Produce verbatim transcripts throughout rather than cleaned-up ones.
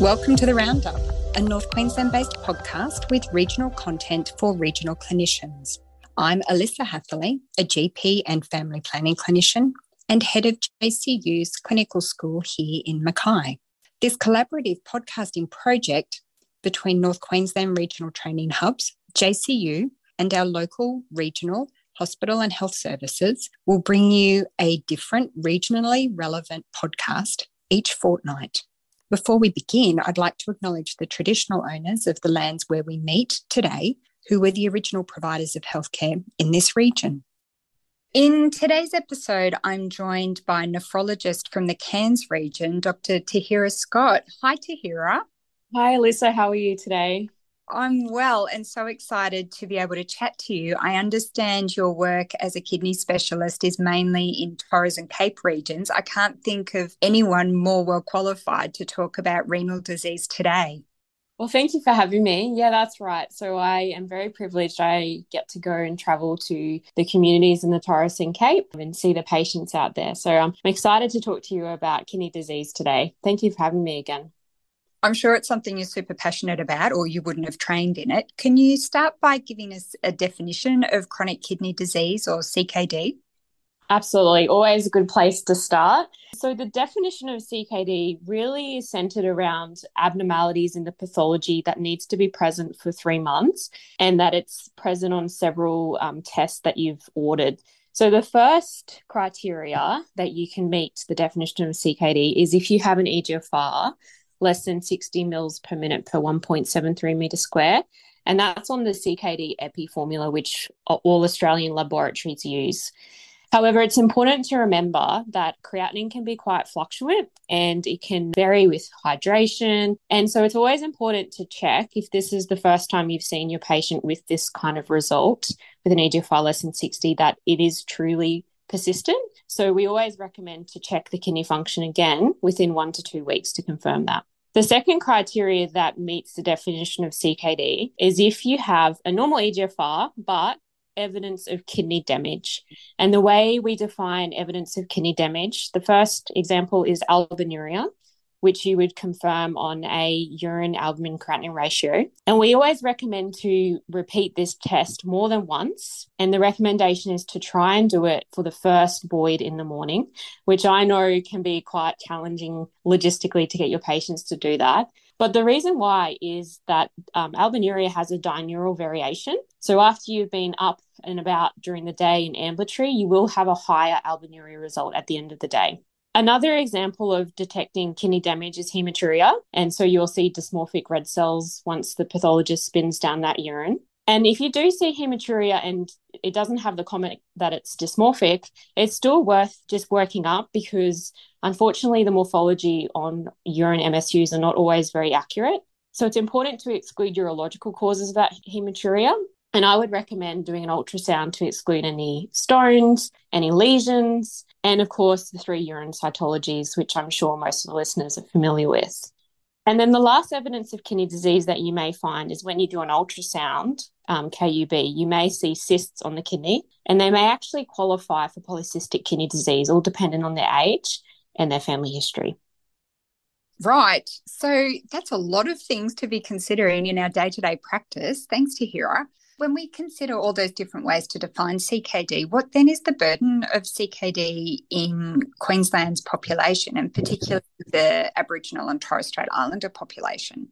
Welcome to the Round Up, a North Queensland-based podcast with regional content for regional clinicians. I'm Elissa Hatherly, a G P and family planning clinician and head of J C U's clinical school here in Mackay. This collaborative podcasting project between North Queensland Regional Training Hubs, J C U, and our local, regional, hospital and health services will bring you a different regionally relevant podcast each fortnight. Before we begin, I'd like to acknowledge the traditional owners of the lands where we meet today, who were the original providers of healthcare in this region. In today's episode, I'm joined by nephrologist from the Cairns region, Doctor Tahira Scott. Hi, Tahira. Hi, Elissa. How are you today? I'm well and so excited to be able to chat to you. I understand your work as a kidney specialist is mainly in Torres and Cape regions. I can't think of anyone more well qualified to talk about renal disease today. Well, thank you for having me. Yeah, that's right. So I am very privileged. I get to go and travel to the communities in the Torres and Cape and see the patients out there. So I'm excited to talk to you about kidney disease today. Thank you for having me again. I'm sure it's something you're super passionate about, or you wouldn't have trained in it. Can you start by giving us a definition of chronic kidney disease, or C K D? Absolutely. Always a good place to start. So the definition of C K D really is centered around abnormalities in the pathology that needs to be present for three months and that it's present on several um, tests that you've ordered. So the first criteria that you can meet the definition of C K D is if you have an E G F R less than sixty mils per minute per one point seven three metre square. And that's on the C K D-E P I formula, which all Australian laboratories use. However, it's important to remember that creatinine can be quite fluctuant and it can vary with hydration. And so it's always important to check if this is the first time you've seen your patient with this kind of result, with an E G F R less than sixty, that it is truly persistent. So we always recommend to check the kidney function again within one to two weeks to confirm that. The second criteria that meets the definition of C K D is if you have a normal E G F R, but evidence of kidney damage. And the way we define evidence of kidney damage, the first example is albuminuria, which you would confirm on a urine albumin creatinine ratio. And we always recommend to repeat this test more than once. And the recommendation is to try and do it for the first void in the morning, which I know can be quite challenging logistically to get your patients to do that. But the reason why is that um, albuminuria has a diurnal variation. So after you've been up and about during the day in ambulatory, you will have a higher albuminuria result at the end of the day. Another example of detecting kidney damage is hematuria. And so you'll see dysmorphic red cells once the pathologist spins down that urine. And if you do see hematuria and it doesn't have the comment that it's dysmorphic, it's still worth just working up because unfortunately the morphology on urine M S Us are not always very accurate. So it's important to exclude urological causes of that hematuria. And I would recommend doing an ultrasound to exclude any stones, any lesions, and of course the three urine cytologies, which I'm sure most of the listeners are familiar with. And then the last evidence of kidney disease that you may find is when you do an ultrasound, um, K U B, you may see cysts on the kidney, and they may actually qualify for polycystic kidney disease, all dependent on their age and their family history. Right. So that's a lot of things to be considering in our day-to-day practice. Thanks, Tahira. When we consider all those different ways to define C K D, what then is the burden of C K D in Queensland's population, and particularly the Aboriginal and Torres Strait Islander population?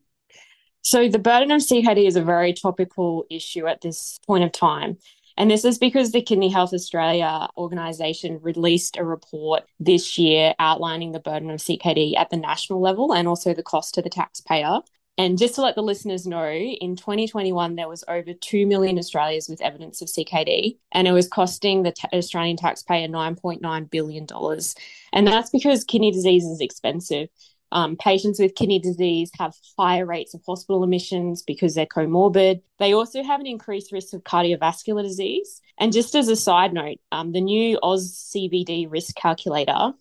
So the burden of C K D is a very topical issue at this point of time. And this is because the Kidney Health Australia organisation released a report this year outlining the burden of C K D at the national level and also the cost to the taxpayer. And just to let the listeners know, in twenty twenty-one, there was over two million Australians with evidence of C K D, and it was costing the t- Australian taxpayer nine point nine billion dollars. And that's because kidney disease is expensive. Um, patients with kidney disease have higher rates of hospital admissions because they're comorbid. They also have an increased risk of cardiovascular disease. And just as a side note, um, the new Oz C V D risk calculator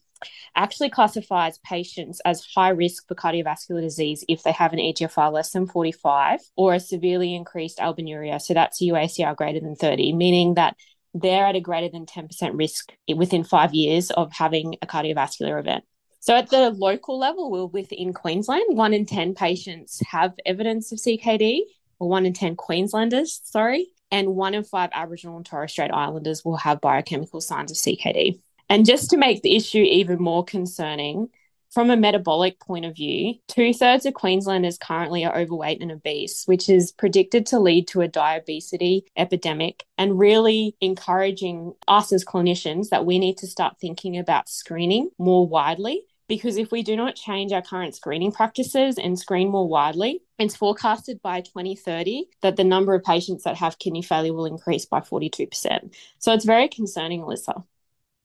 actually classifies patients as high risk for cardiovascular disease if they have an E G F R less than forty-five or a severely increased albuminuria, so that's U A C R greater than thirty, meaning that they're at a greater than ten percent risk within five years of having a cardiovascular event. So at the local level, we're within Queensland. One in ten patients have evidence of C K D, or one in ten Queenslanders, sorry, and one in five Aboriginal and Torres Strait Islanders will have biochemical signs of C K D. And just to make the issue even more concerning, from a metabolic point of view, two-thirds of Queenslanders currently are overweight and obese, which is predicted to lead to a diabesity epidemic, and really encouraging us as clinicians that we need to start thinking about screening more widely, because if we do not change our current screening practices and screen more widely, it's forecasted by twenty thirty that the number of patients that have kidney failure will increase by forty-two percent. So it's very concerning, Elissa.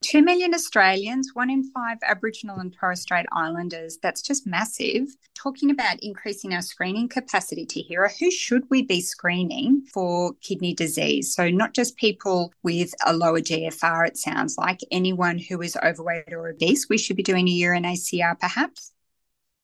Two million Australians, one in five Aboriginal and Torres Strait Islanders. That's just massive. Talking about increasing our screening capacity, Tahira, who should we be screening for kidney disease? So not just people with a lower G F R, it sounds like. Anyone who is overweight or obese, we should be doing a urine A C R perhaps?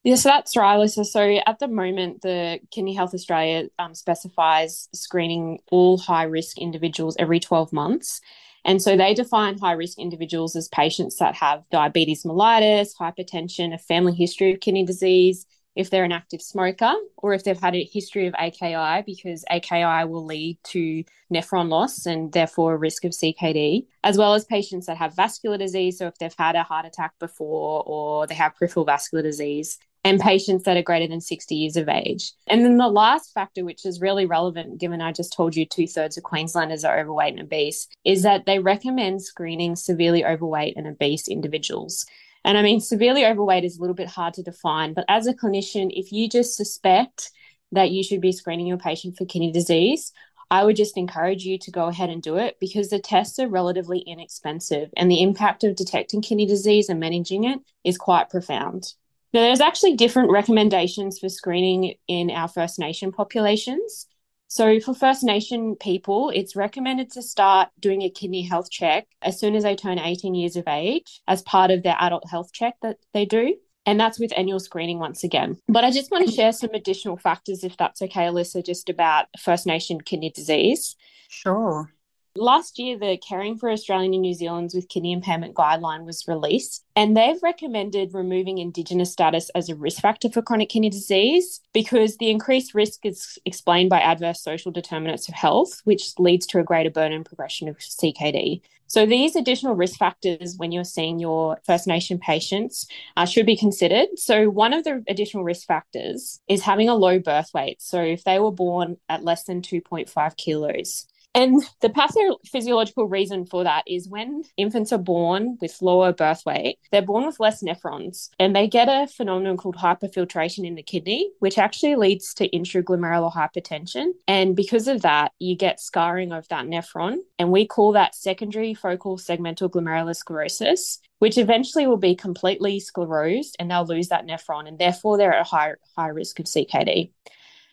Yes, that's right, Elissa. So at the moment, the Kidney Health Australia um, specifies screening all high-risk individuals every twelve months. And so they define high-risk individuals as patients that have diabetes mellitus, hypertension, a family history of kidney disease, if they're an active smoker, or if they've had a history of A K I, because A K I will lead to nephron loss and therefore a risk of C K D, as well as patients that have vascular disease, so if they've had a heart attack before or they have peripheral vascular disease, and patients that are greater than sixty years of age. And then the last factor, which is really relevant, given I just told you two-thirds of Queenslanders are overweight and obese, is that they recommend screening severely overweight and obese individuals. And I mean, severely overweight is a little bit hard to define, but as a clinician, if you just suspect that you should be screening your patient for kidney disease, I would just encourage you to go ahead and do it, because the tests are relatively inexpensive and the impact of detecting kidney disease and managing it is quite profound. Now, there's actually different recommendations for screening in our First Nation populations. So for First Nation people, it's recommended to start doing a kidney health check as soon as they turn eighteen years of age as part of their adult health check that they do. And that's with annual screening once again. But I just want to share some additional factors, if that's okay, Elissa, just about First Nation kidney disease. Sure. Last year, the Caring for Australian and New Zealanders with Kidney Impairment Guideline was released, and they've recommended removing Indigenous status as a risk factor for chronic kidney disease, because the increased risk is explained by adverse social determinants of health, which leads to a greater burden and progression of C K D. So these additional risk factors when you're seeing your First Nation patients uh, should be considered. So one of the additional risk factors is having a low birth weight. So if they were born at less than two point five kilos. And the pathophysiological reason for that is when infants are born with lower birth weight, they're born with less nephrons, and they get a phenomenon called hyperfiltration in the kidney, which actually leads to intraglomerular hypertension. And because of that, you get scarring of that nephron, and we call that secondary focal segmental glomerulosclerosis, which eventually will be completely sclerosed, and they'll lose that nephron, and therefore they're at high, high risk of C K D.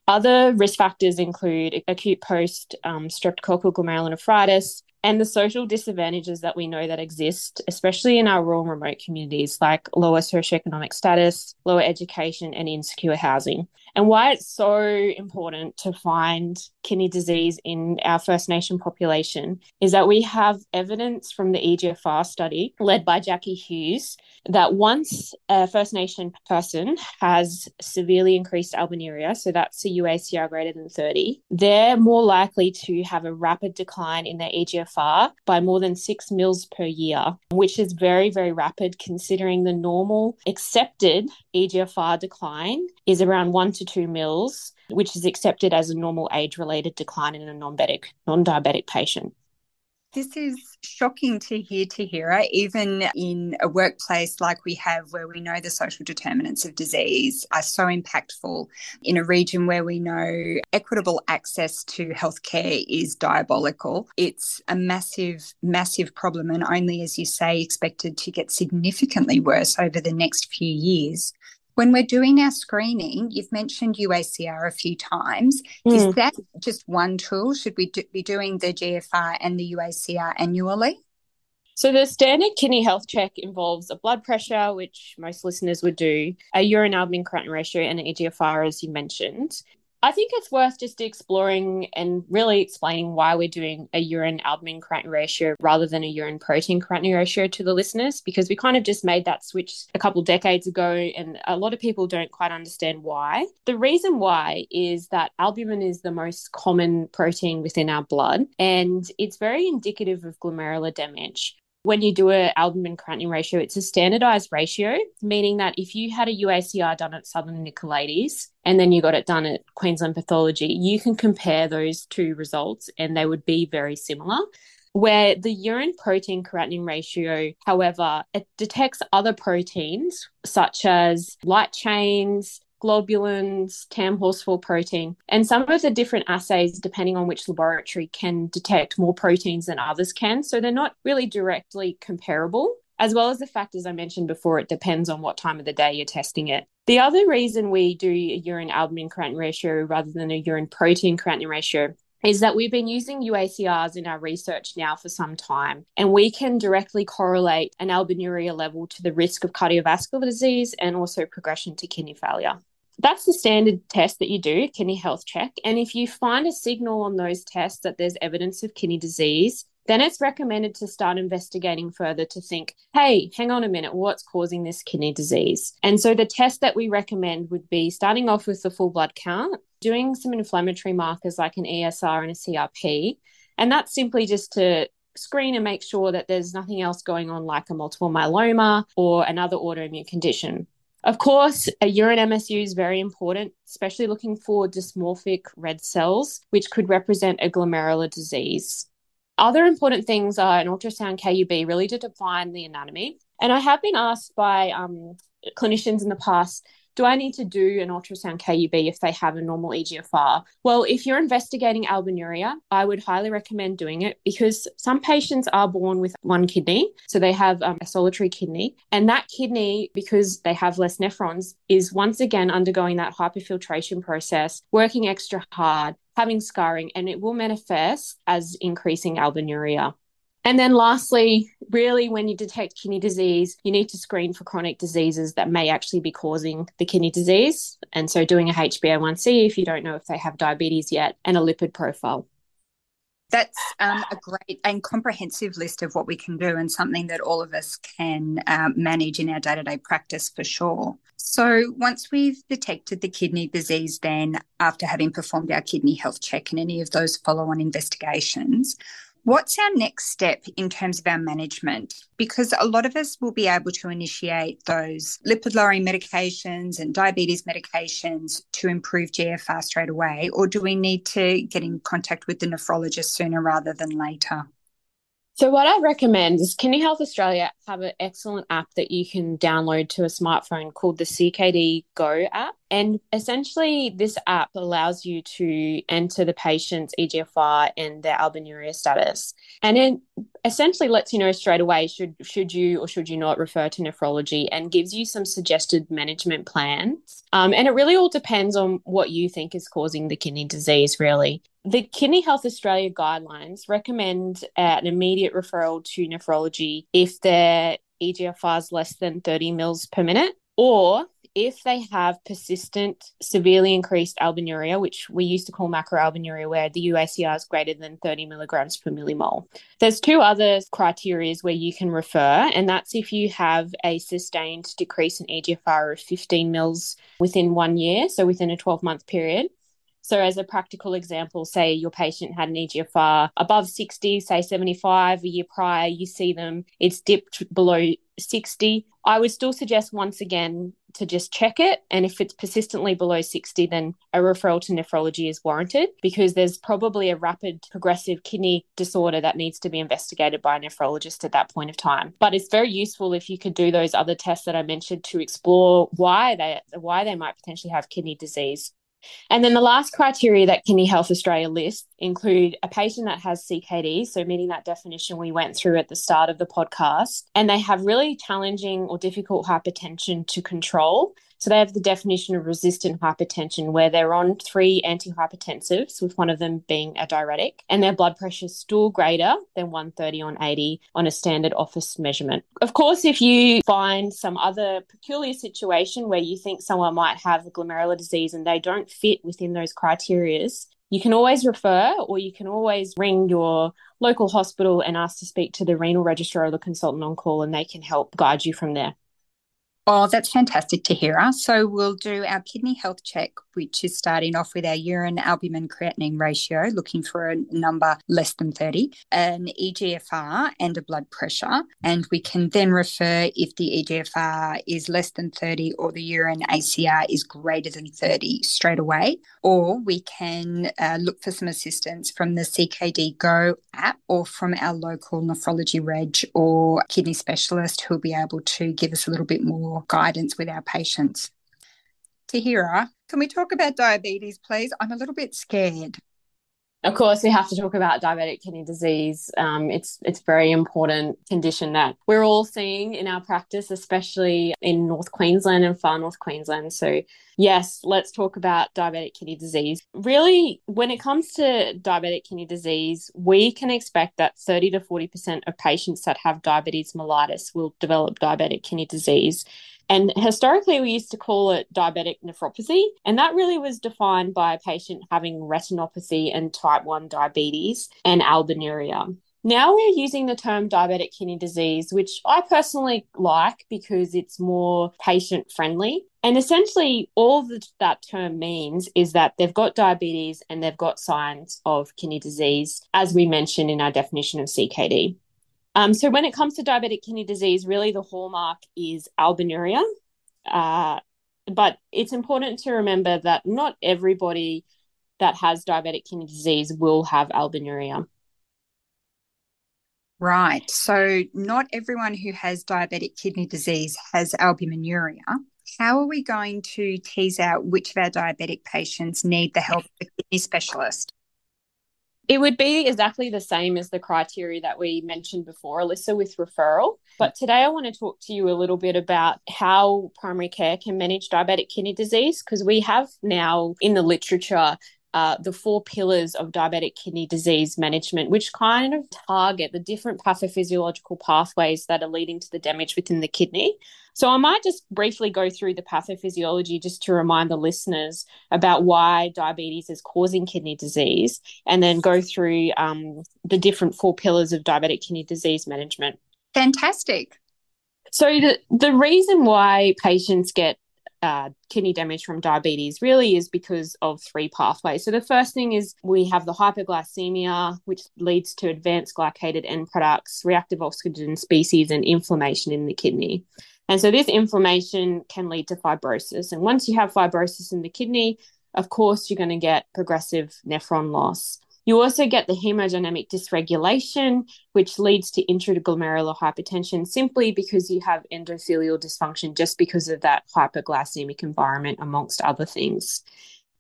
Other risk factors include acute post um, streptococcal glomerulonephritis and the social disadvantages that we know that exist, especially in our rural and remote communities, like lower socioeconomic status, lower education, and insecure housing. And why it's so important to find kidney disease in our First Nation population is that we have evidence from the E G F R study led by Jackie Hughes that once a First Nation person has severely increased albuminuria, so that's a U A C R greater than thirty, they're more likely to have a rapid decline in their E G F R by more than six mils per year, which is very, very rapid, considering the normal accepted E G F R decline is around one to two mils, which is accepted as a normal age-related decline in a non-diabetic, non-diabetic patient. This is shocking to hear, Tahira, even in a workplace like we have, where we know the social determinants of disease are so impactful, in a region where we know equitable access to healthcare is diabolical. It's a massive, massive problem, and only, as you say, expected to get significantly worse over the next few years. When we're doing our screening, you've mentioned U A C R a few times. Mm. Is that just one tool? Should we do, be doing the G F R and the U A C R annually? So the standard kidney health check involves a blood pressure, which most listeners would do, a urine albumin creatinine ratio, and an E G F R, as you mentioned. I think it's worth just exploring and really explaining why we're doing a urine albumin creatinine ratio rather than a urine protein creatinine ratio to the listeners, because we kind of just made that switch a couple of decades ago and a lot of people don't quite understand why. The reason why is that albumin is the most common protein within our blood and it's very indicative of glomerular damage. When you do an albumin creatinine ratio, it's a standardized ratio, meaning that if you had a U A C R done at Southern Nicolaides and then you got it done at Queensland Pathology, you can compare those two results and they would be very similar. Where the urine protein creatinine ratio, however, it detects other proteins such as light chains, globulins, Tam horsefall protein. And some of the different assays, depending on which laboratory, can detect more proteins than others can. So they're not really directly comparable, as well as the fact, as I mentioned before, it depends on what time of the day you're testing it. The other reason we do a urine albumin creatinine ratio rather than a urine protein creatinine ratio is that we've been using U A C Rs in our research now for some time, and we can directly correlate an albuminuria level to the risk of cardiovascular disease and also progression to kidney failure. That's the standard test that you do, kidney health check. And if you find a signal on those tests that there's evidence of kidney disease, then it's recommended to start investigating further to think, hey, hang on a minute, what's causing this kidney disease? And so the test that we recommend would be starting off with the full blood count, doing some inflammatory markers like an E S R and a C R P. And that's simply just to screen and make sure that there's nothing else going on like a multiple myeloma or another autoimmune condition. Of course, a urine M S U is very important, especially looking for dysmorphic red cells, which could represent a glomerular disease. Other important things are an ultrasound K U B, really to define the anatomy. And I have been asked by um, clinicians in the past, do I need to do an ultrasound K U B if they have a normal E G F R? Well, if you're investigating albuminuria, I would highly recommend doing it because some patients are born with one kidney. So they have um, a solitary kidney. And that kidney, because they have less nephrons, is once again undergoing that hyperfiltration process, working extra hard, having scarring, and it will manifest as increasing albuminuria. And then lastly, really, when you detect kidney disease, you need to screen for chronic diseases that may actually be causing the kidney disease. And so doing a H b A one c if you don't know if they have diabetes yet, and a lipid profile. That's um, a great and comprehensive list of what we can do and something that all of us can um, manage in our day-to-day practice for sure. So once we've detected the kidney disease then, after having performed our kidney health check and any of those follow-on investigations, what's our next step in terms of our management? Because a lot of us will be able to initiate those lipid-lowering medications and diabetes medications to improve G F R straight away, or do we need to get in contact with the nephrologist sooner rather than later? So what I recommend is Kidney Health Australia have an excellent app that you can download to a smartphone called the C K D Go app. And essentially this app allows you to enter the patient's E G F R and their albuminuria status. And it essentially lets you know straight away should, should you or should you not refer to nephrology and gives you some suggested management plans. Um, and it really all depends on what you think is causing the kidney disease, really. The Kidney Health Australia guidelines recommend an immediate referral to nephrology if their E G F R is less than thirty milliliters per minute, or if they have persistent, severely increased albuminuria, which we used to call macroalbuminuria, where the U A C R is greater than thirty milligrams per millimole. There's two other criteria where you can refer, and that's if you have a sustained decrease in E G F R of fifteen milliliters within one year, so within a twelve-month period. So as a practical example, say your patient had an E G F R above sixty, say seventy-five a year prior, you see them, it's dipped below sixty. I would still suggest once again to just check it. And if it's persistently below sixty, then a referral to nephrology is warranted because there's probably a rapid progressive kidney disorder that needs to be investigated by a nephrologist at that point of time. But it's very useful if you could do those other tests that I mentioned to explore why they, why they might potentially have kidney disease. And then the last criteria that Kidney Health Australia lists include a patient that has C K D, so meeting that definition we went through at the start of the podcast, and they have really challenging or difficult hypertension to control. So they have the definition of resistant hypertension, where they're on three antihypertensives, with one of them being a diuretic, and their blood pressure is still greater than one thirty on eighty on a standard office measurement. Of course, if you find some other peculiar situation where you think someone might have a glomerular disease and they don't fit within those criteria, you can always refer, or you can always ring your local hospital and ask to speak to the renal registrar or the consultant on call, and they can help guide you from there. Oh, that's fantastic, Tahira. So we'll do our kidney health check, which is starting off with our urine albumin creatinine ratio, looking for a number less than thirty, an E G F R and a blood pressure. And we can then refer if the E G F R is less than thirty or the urine A C R is greater than thirty straight away. Or we can uh, look for some assistance from the C K D Go app or from our local nephrology reg or kidney specialist who'll be able to give us a little bit more guidance with our patients. Tahira, can we talk about diabetes, please? I'm a little bit scared. Of course, we have to talk about diabetic kidney disease. Um, it's it's a very important condition that we're all seeing in our practice, especially in North Queensland and far North Queensland. So yes, let's talk about diabetic kidney disease. Really, when it comes to diabetic kidney disease, we can expect that thirty to forty percent of patients that have diabetes mellitus will develop diabetic kidney disease. And historically, we used to call it diabetic nephropathy. And that really was defined by a patient having retinopathy and type one diabetes and albuminuria. Now we're using the term diabetic kidney disease, which I personally like because it's more patient-friendly. And essentially, all that that term means is that they've got diabetes and they've got signs of kidney disease, as we mentioned in our definition of C K D. Um, so when it comes to diabetic kidney disease, really the hallmark is albuminuria. Uh, but it's important to remember that not everybody that has diabetic kidney disease will have albuminuria. Right. So not everyone who has diabetic kidney disease has albuminuria. How are we going to tease out which of our diabetic patients need the help of a kidney specialist? It would be exactly the same as the criteria that we mentioned before, Elissa, with referral. But today I want to talk to you a little bit about how primary care can manage diabetic kidney disease, because we have now in the literature uh, the four pillars of diabetic kidney disease management, which kind of target the different pathophysiological pathways that are leading to the damage within the kidney. So I might just briefly go through the pathophysiology just to remind the listeners about why diabetes is causing kidney disease, and then go through um, the different four pillars of diabetic kidney disease management. Fantastic. So the, the reason why patients get Uh, kidney damage from diabetes really is because of three pathways. So the first thing is we have the hyperglycemia, which leads to advanced glycated end products, reactive oxygen species, and inflammation in the kidney. And so this inflammation can lead to fibrosis. And once you have fibrosis in the kidney, of course, you're going to get progressive nephron loss. You also get the hemodynamic dysregulation, which leads to intraglomerular hypertension simply because you have endothelial dysfunction just because of that hyperglycemic environment, amongst other things.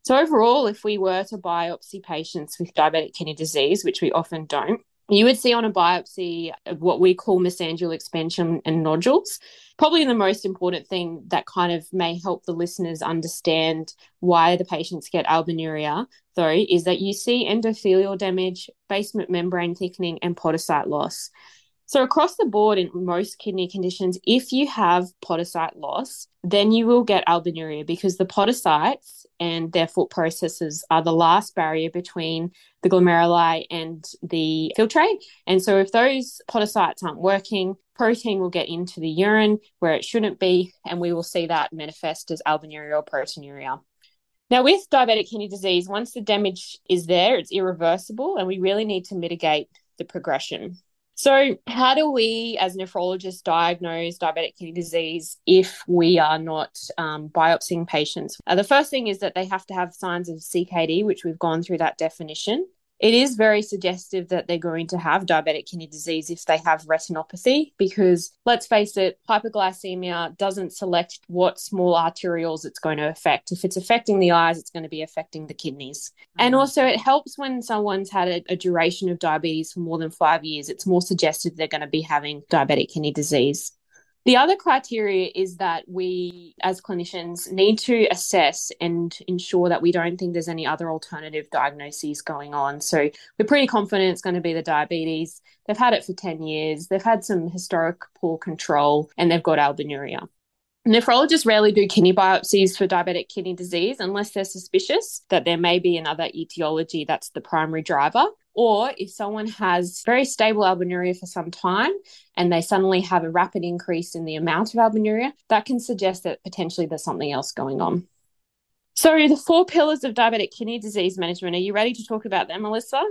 So overall, if we were to biopsy patients with diabetic kidney disease, which we often don't, you would see on a biopsy what we call mesangial expansion and nodules. Probably the most important thing that kind of may help the listeners understand why the patients get albuminuria, though, is that you see endothelial damage, basement membrane thickening, and podocyte loss. So across the board in most kidney conditions, if you have podocyte loss, then you will get albuminuria, because the podocytes and their thought processes are the last barrier between the glomeruli and the filtrate. And so if those podocytes aren't working, protein will get into the urine where it shouldn't be, and we will see that manifest as albuminuria or proteinuria. Now, with diabetic kidney disease, once the damage is there, it's irreversible, and we really need to mitigate the progression. So how do we as nephrologists diagnose diabetic kidney disease if we are not um, biopsying patients? Uh, the first thing is that they have to have signs of C K D, which we've gone through that definition. It is very suggestive that they're going to have diabetic kidney disease if they have retinopathy, because let's face it, hyperglycemia doesn't select what small arterioles it's going to affect. If it's affecting the eyes, it's going to be affecting the kidneys. Mm-hmm. And also it helps when someone's had a, a duration of diabetes for more than five years. It's more suggestive they're going to be having diabetic kidney disease. The other criteria is that we, as clinicians, need to assess and ensure that we don't think there's any other alternative diagnoses going on. So we're pretty confident it's going to be the diabetes. They've had it for ten years. They've had some historic poor control, and they've got albuminuria. Nephrologists rarely do kidney biopsies for diabetic kidney disease unless they're suspicious that there may be another etiology that's the primary driver. Or if someone has very stable albuminuria for some time and they suddenly have a rapid increase in the amount of albuminuria, that can suggest that potentially there's something else going on. So the four pillars of diabetic kidney disease management, are you ready to talk about them, Elissa?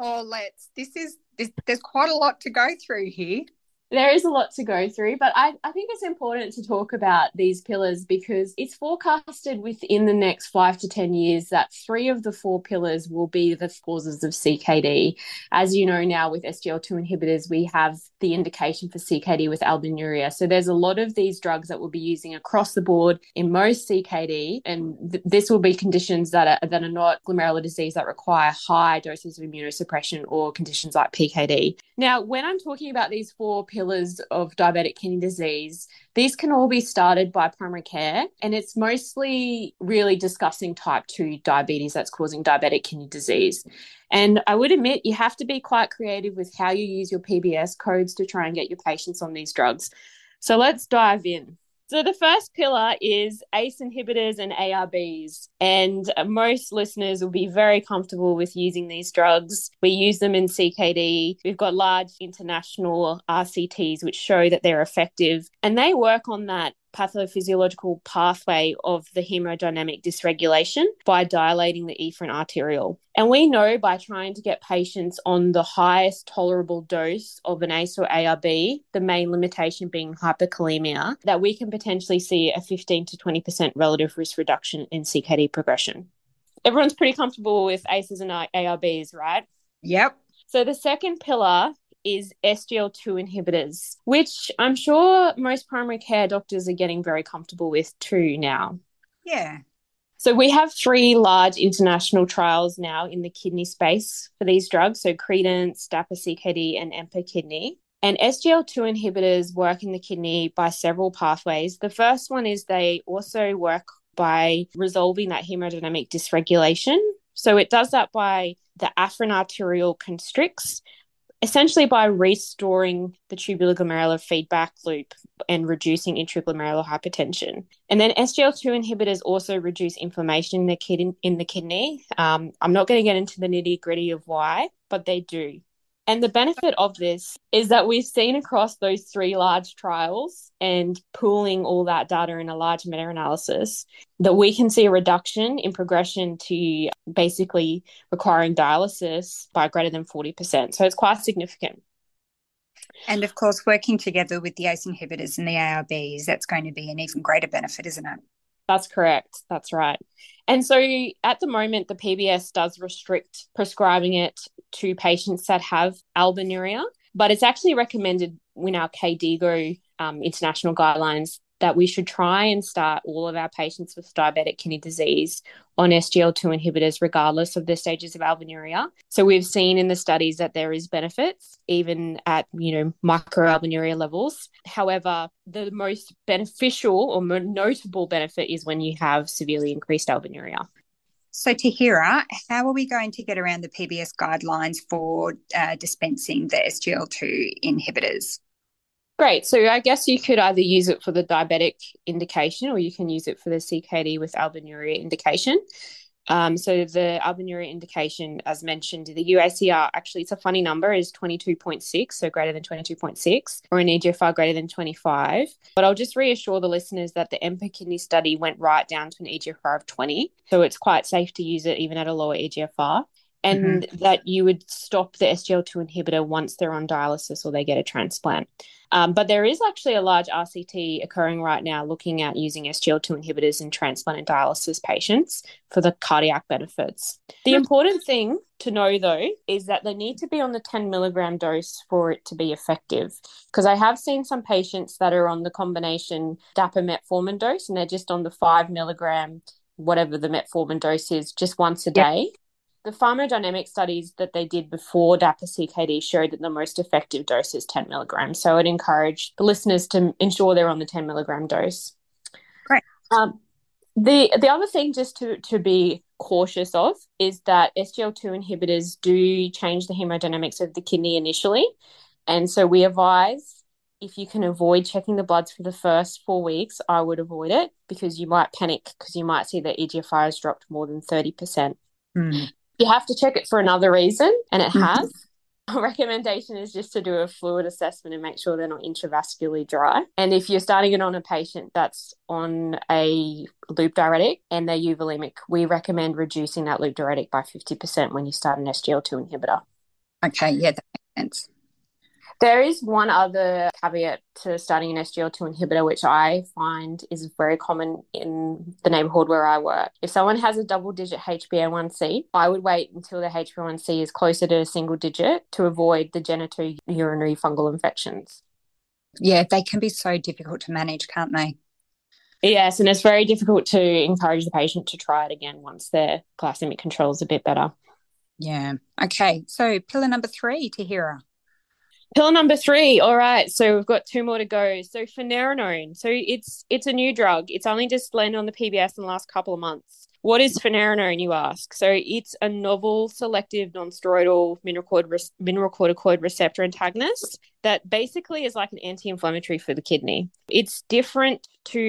Oh, let's. This is, this, there's quite a lot to go through here. There is a lot to go through, but I, I think it's important to talk about these pillars because it's forecasted within the next five to ten years that three of the four pillars will be the causes of C K D. As you know now with S G L T two inhibitors, we have the indication for C K D with albuminuria. So there's a lot of these drugs that we'll be using across the board in most C K D, and th- this will be conditions that are, that are not glomerular disease that require high doses of immunosuppression or conditions like P K D. Now, when I'm talking about these four pillars, pillars of diabetic kidney disease, these can all be started by primary care, and it's mostly really discussing type two diabetes that's causing diabetic kidney disease. And I would admit you have to be quite creative with how you use your P B S codes to try and get your patients on these drugs. So let's dive in. So the first pillar is A C E inhibitors and A R Bs, and most listeners will be very comfortable with using these drugs. We use them in C K D. We've got large international R C Ts which show that they're effective, and they work on that pathophysiological pathway of the hemodynamic dysregulation by dilating the efferent arteriole. And we know by trying to get patients on the highest tolerable dose of an A C E or A R B, the main limitation being hyperkalemia, that we can potentially see a fifteen to twenty percent relative risk reduction in C K D progression. Everyone's pretty comfortable with A C Es and A R Bs, right? Yep. So the second pillar is S G L T two inhibitors, which I'm sure most primary care doctors are getting very comfortable with too now. Yeah. So we have three large international trials now in the kidney space for these drugs, so Credence, DAPA C K D and EMPA Kidney. And S G L T two inhibitors work in the kidney by several pathways. The first one is they also work by resolving that hemodynamic dysregulation. So it does that by the afferent arteriole constricts, essentially by restoring the tubular-glomerular feedback loop and reducing intraglomerular hypertension. And then S G L T two inhibitors also reduce inflammation in the, kid- in the kidney. Um, I'm not going to get into the nitty-gritty of why, but they do. And the benefit of this is that we've seen across those three large trials and pooling all that data in a large meta-analysis that we can see a reduction in progression to basically requiring dialysis by greater than forty percent. So it's quite significant. And of course, working together with the A C E inhibitors and the A R Bs, that's going to be an even greater benefit, isn't it? That's correct. That's right. And so at the moment, the P B S does restrict prescribing it to patients that have albuminuria, but it's actually recommended in our K D I G O um, international guidelines that we should try and start all of our patients with diabetic kidney disease on S G L T two inhibitors, regardless of their stages of albuminuria. So we've seen in the studies that there is benefits, even at, you know, microalbuminuria levels. However, the most beneficial or more notable benefit is when you have severely increased albuminuria. So Tahira, how are we going to get around the P B S guidelines for uh, dispensing the S G L T two inhibitors? Great. So I guess you could either use it for the diabetic indication or you can use it for the C K D with albuminuria indication. Um, so the albuminuria indication, as mentioned, the U A C R, actually it's a funny number, is twenty-two point six, so greater than twenty-two point six, or an E G F R greater than twenty-five. But I'll just reassure the listeners that the EMPA Kidney study went right down to an E G F R of twenty, so it's quite safe to use it even at a lower E G F R, and mm-hmm. that you would stop the S G L T two inhibitor once they're on dialysis or they get a transplant. Um, but there is actually a large R C T occurring right now looking at using S G L T two inhibitors in transplant and dialysis patients for the cardiac benefits. The important thing to know, though, is that they need to be on the ten milligram dose for it to be effective, because I have seen some patients that are on the combination DAPA metformin dose and they're just on the five milligram, whatever the metformin dose is, just once a yep. day. the pharmacodynamic studies that they did before DAPA C K D showed that the most effective dose is ten milligrams. So I'd encourage the listeners to ensure they're on the ten milligram dose. Great. Um, the the other thing just to, to be cautious of is that S G L T two inhibitors do change the hemodynamics of the kidney initially. And so we advise, if you can avoid checking the bloods for the first four weeks, I would avoid it, because you might panic because you might see that E G F R has dropped more than thirty percent. Mm. You have to check it for another reason, and it has. Our recommendation is just to do a fluid assessment and make sure they're not intravascularly dry. And if you're starting it on a patient that's on a loop diuretic and they're euvolemic, we recommend reducing that loop diuretic by fifty percent when you start an S G L T two inhibitor. Okay, yeah, that makes sense. There is one other caveat to starting an S G L T two inhibitor, which I find is very common in the neighbourhood where I work. If someone has a double-digit H b A one c, I would wait until the H b A one c is closer to a single digit to avoid the genitourinary fungal infections. Yeah, they can be so difficult to manage, can't they? Yes, and it's very difficult to encourage the patient to try it again once their glycemic control is a bit better. Yeah. Okay, so pillar number three, Tahira. Pill number three, all right, so we've got two more to go. So finerenone, so it's it's a new drug. It's only just landed on the P B S in the last couple of months. What is finerenone, you ask? So it's a novel selective non-steroidal mineralocorticoid receptor antagonist that basically is like an anti-inflammatory for the kidney. It's different to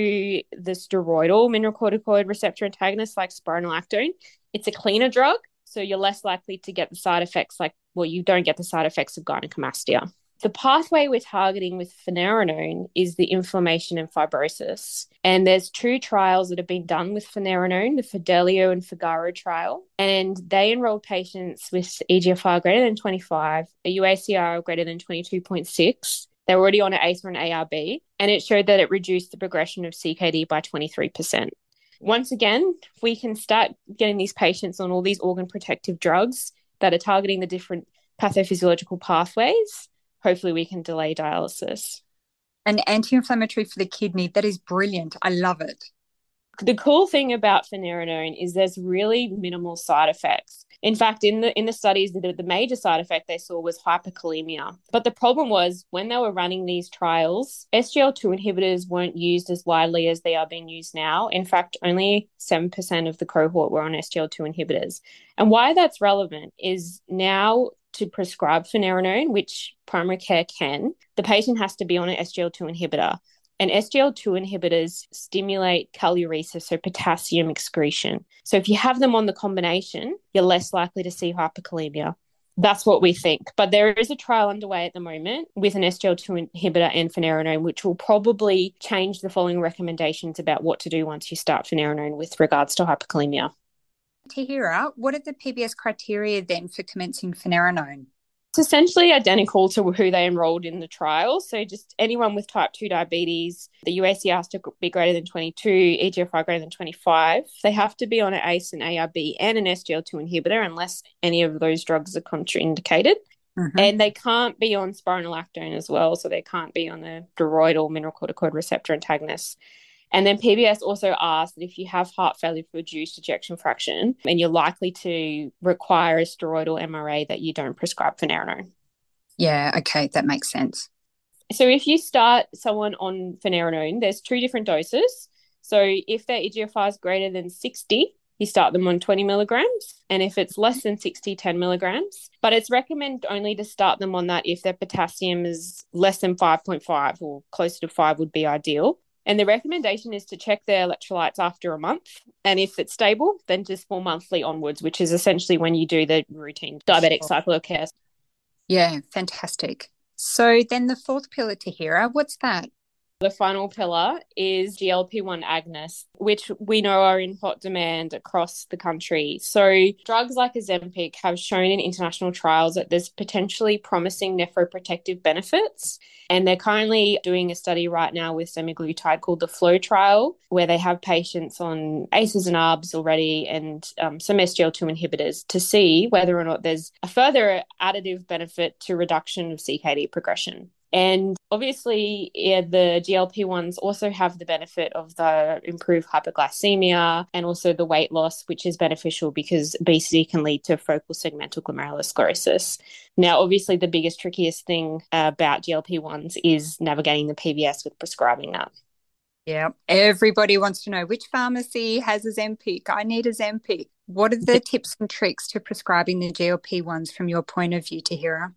the steroidal mineralocorticoid receptor antagonist like spironolactone. It's a cleaner drug, so you're less likely to get the side effects like, well, you don't get the side effects of gynecomastia. The pathway we're targeting with finerenone is the inflammation and fibrosis. And there's two trials that have been done with finerenone, the Fidelio and Figaro trial, and they enrolled patients with E G F R greater than twenty-five, a U A C R greater than twenty-two point six. They were already on an A C E or an A R B, and it showed that it reduced the progression of C K D by twenty-three percent. Once again, we can start getting these patients on all these organ protective drugs that are targeting the different pathophysiological pathways, hopefully we can delay dialysis. An anti-inflammatory for the kidney, that is brilliant. I love it. The cool thing about finerenone is there's really minimal side effects. In fact, in the in the studies, the, the major side effect they saw was hyperkalemia. But the problem was when they were running these trials, S G L T two inhibitors weren't used as widely as they are being used now. In fact, only seven percent of the cohort were on S G L T two inhibitors. And why that's relevant is now to prescribe finerenone, which primary care can, the patient has to be on an S G L T two inhibitor. And S G L T two inhibitors stimulate caluresis, so potassium excretion. So if you have them on the combination, you're less likely to see hyperkalemia. That's what we think. But there is a trial underway at the moment with an S G L T two inhibitor and finerenone, which will probably change the following recommendations about what to do once you start finerenone with regards to hyperkalemia. Tahira, what are the P B S criteria then for commencing finerenone? It's essentially identical to who they enrolled in the trial. So just anyone with type two diabetes, the U A C R has to be greater than twenty-two, E G F R greater than twenty-five. They have to be on an A C E, an A R B and an S G L T two inhibitor unless any of those drugs are contraindicated. Mm-hmm. And they can't be on spironolactone as well. So they can't be on the steroidal mineralocorticoid receptor antagonist. And then P B S also asks that if you have heart failure with reduced ejection fraction and you're likely to require a steroidal M R A, that you don't prescribe finerenone. Yeah, okay, that makes sense. So if you start someone on finerenone, there's two different doses. So if their E G F R is greater than sixty, you start them on twenty milligrams, and if it's less than sixty, ten milligrams. But it's recommended only to start them on that if their potassium is less than five point five, or closer to five would be ideal. And the recommendation is to check their electrolytes after a month. And if it's stable, then just for monthly onwards, which is essentially when you do the routine diabetic sure. cycle of care. Yeah, fantastic. So then the fourth pillar, Tahira, what's that? The final pillar is G L P one agonists, which we know are in hot demand across the country. So drugs like Ozempic have shown in international trials that there's potentially promising nephroprotective benefits. And they're currently doing a study right now with semaglutide called the FLOW trial, where they have patients on A C Es and A R Bs already and um, some S G L T two inhibitors to see whether or not there's a further additive benefit to reduction of C K D progression. And obviously, yeah, the G L P one s also have the benefit of the improved hyperglycemia and also the weight loss, which is beneficial because obesity can lead to focal segmental glomerulosclerosis. Now, obviously, the biggest, trickiest thing about G L P one s is navigating the P B S with prescribing that. Yeah, everybody wants to know which pharmacy has Ozempic. I need Ozempic. What are the tips and tricks to prescribing the G L P one s from your point of view, Tahira?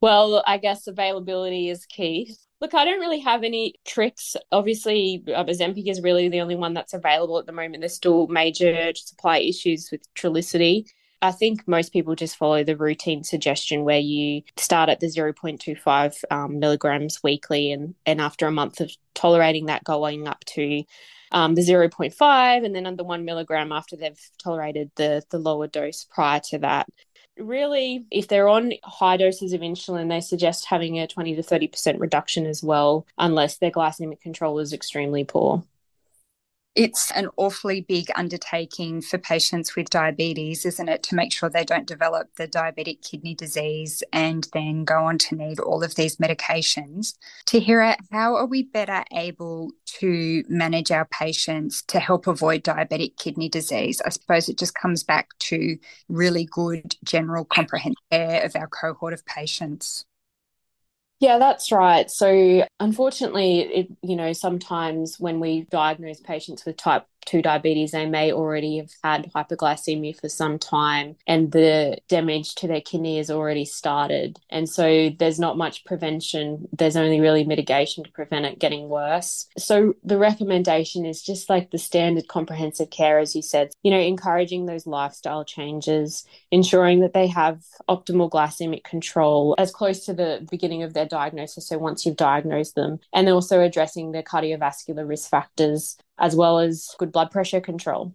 Well, I guess availability is key. Look, I don't really have any tricks. Obviously, Ozempic is really the only one that's available at the moment. There's still major supply issues with Trulicity. I think most people just follow the routine suggestion where you start at the zero point two five um, milligrams weekly and, and after a month of tolerating that, going up to um, the zero point five and then under one milligram after they've tolerated the, the lower dose prior to that. Really, if they're on high doses of insulin, they suggest having a twenty to thirty percent reduction as well, unless their glycemic control is extremely poor. It's an awfully big undertaking for patients with diabetes, isn't it, to make sure they don't develop the diabetic kidney disease and then go on to need all of these medications. Tahira, how are we better able to manage our patients to help avoid diabetic kidney disease? I suppose it just comes back to really good general comprehensive care of our cohort of patients. Yeah, that's right. So unfortunately, it, you know, sometimes when we diagnose patients with type two diabetes, they may already have had hyperglycemia for some time and the damage to their kidney has already started. And so there's not much prevention. There's only really mitigation to prevent it getting worse. So the recommendation is just like the standard comprehensive care, as you said, you know, encouraging those lifestyle changes, ensuring that they have optimal glycemic control as close to the beginning of their diagnosis. So once you've diagnosed them, and then also addressing their cardiovascular risk factors, as well as good blood pressure control.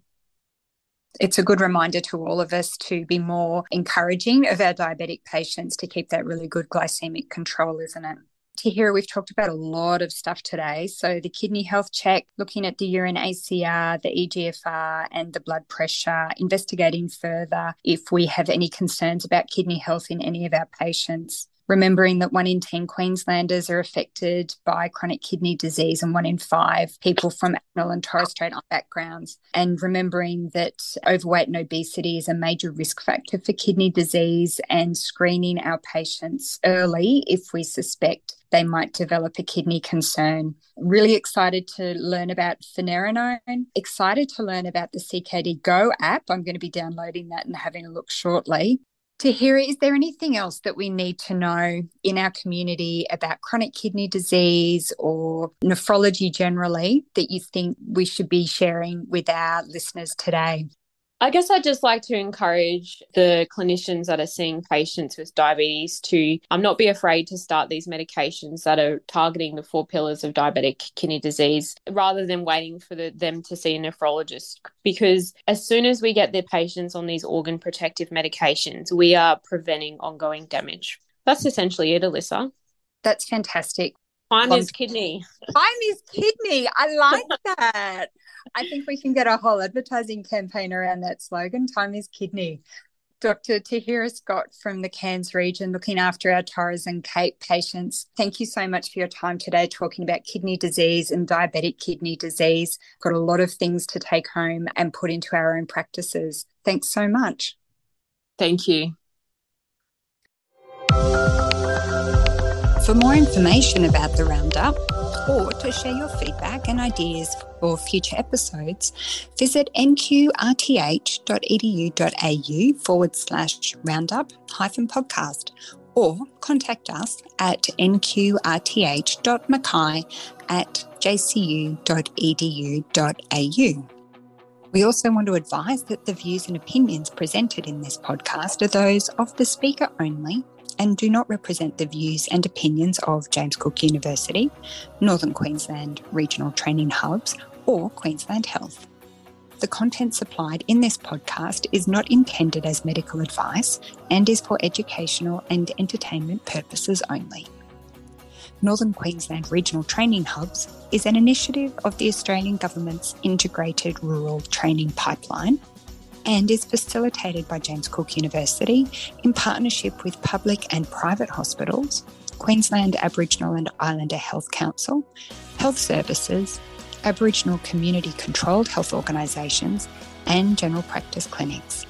It's a good reminder to all of us to be more encouraging of our diabetic patients to keep that really good glycemic control, isn't it? Tahira, we've talked about a lot of stuff today. So the kidney health check, looking at the urine A C R, the e G F R and the blood pressure, investigating further if we have any concerns about kidney health in any of our patients. Remembering that one in ten Queenslanders are affected by chronic kidney disease and one in five people from Aboriginal and Torres Strait Islander backgrounds. And remembering that overweight and obesity is a major risk factor for kidney disease, and screening our patients early if we suspect they might develop a kidney concern. Really excited to learn about finerenone, excited to learn about the C K D Go app. I'm going to be downloading that and having a look shortly. Tahira, is there anything else that we need to know in our community about chronic kidney disease or nephrology generally that you think we should be sharing with our listeners today? I guess I'd just like to encourage the clinicians that are seeing patients with diabetes to um, not be afraid to start these medications that are targeting the four pillars of diabetic kidney disease rather than waiting for the, them to see a nephrologist. Because as soon as we get their patients on these organ protective medications, we are preventing ongoing damage. That's essentially it, Elissa. That's fantastic. Time is kidney. Time is kidney. I like that. I think we can get a whole advertising campaign around that slogan, time is kidney. Doctor Tahira Scott from the Cairns region, looking after our Torres and Cape patients. Thank you so much for your time today talking about kidney disease and diabetic kidney disease. Got a lot of things to take home and put into our own practices. Thanks so much. Thank you. For more information about the Roundup, or to share your feedback and ideas for future episodes, visit nqrth.edu.au forward slash roundup hyphen podcast or contact us at nqrth.mackay at jcu.edu.au. We also want to advise that the views and opinions presented in this podcast are those of the speaker only and do not represent the views and opinions of James Cook University, Northern Queensland Regional Training Hubs, or Queensland Health. The content supplied in this podcast is not intended as medical advice and is for educational and entertainment purposes only. Northern Queensland Regional Training Hubs is an initiative of the Australian Government's Integrated Rural Training Pipeline, and is facilitated by James Cook University in partnership with public and private hospitals, Queensland Aboriginal and Islander Health Council, health services, Aboriginal community-controlled health organisations and general practice clinics.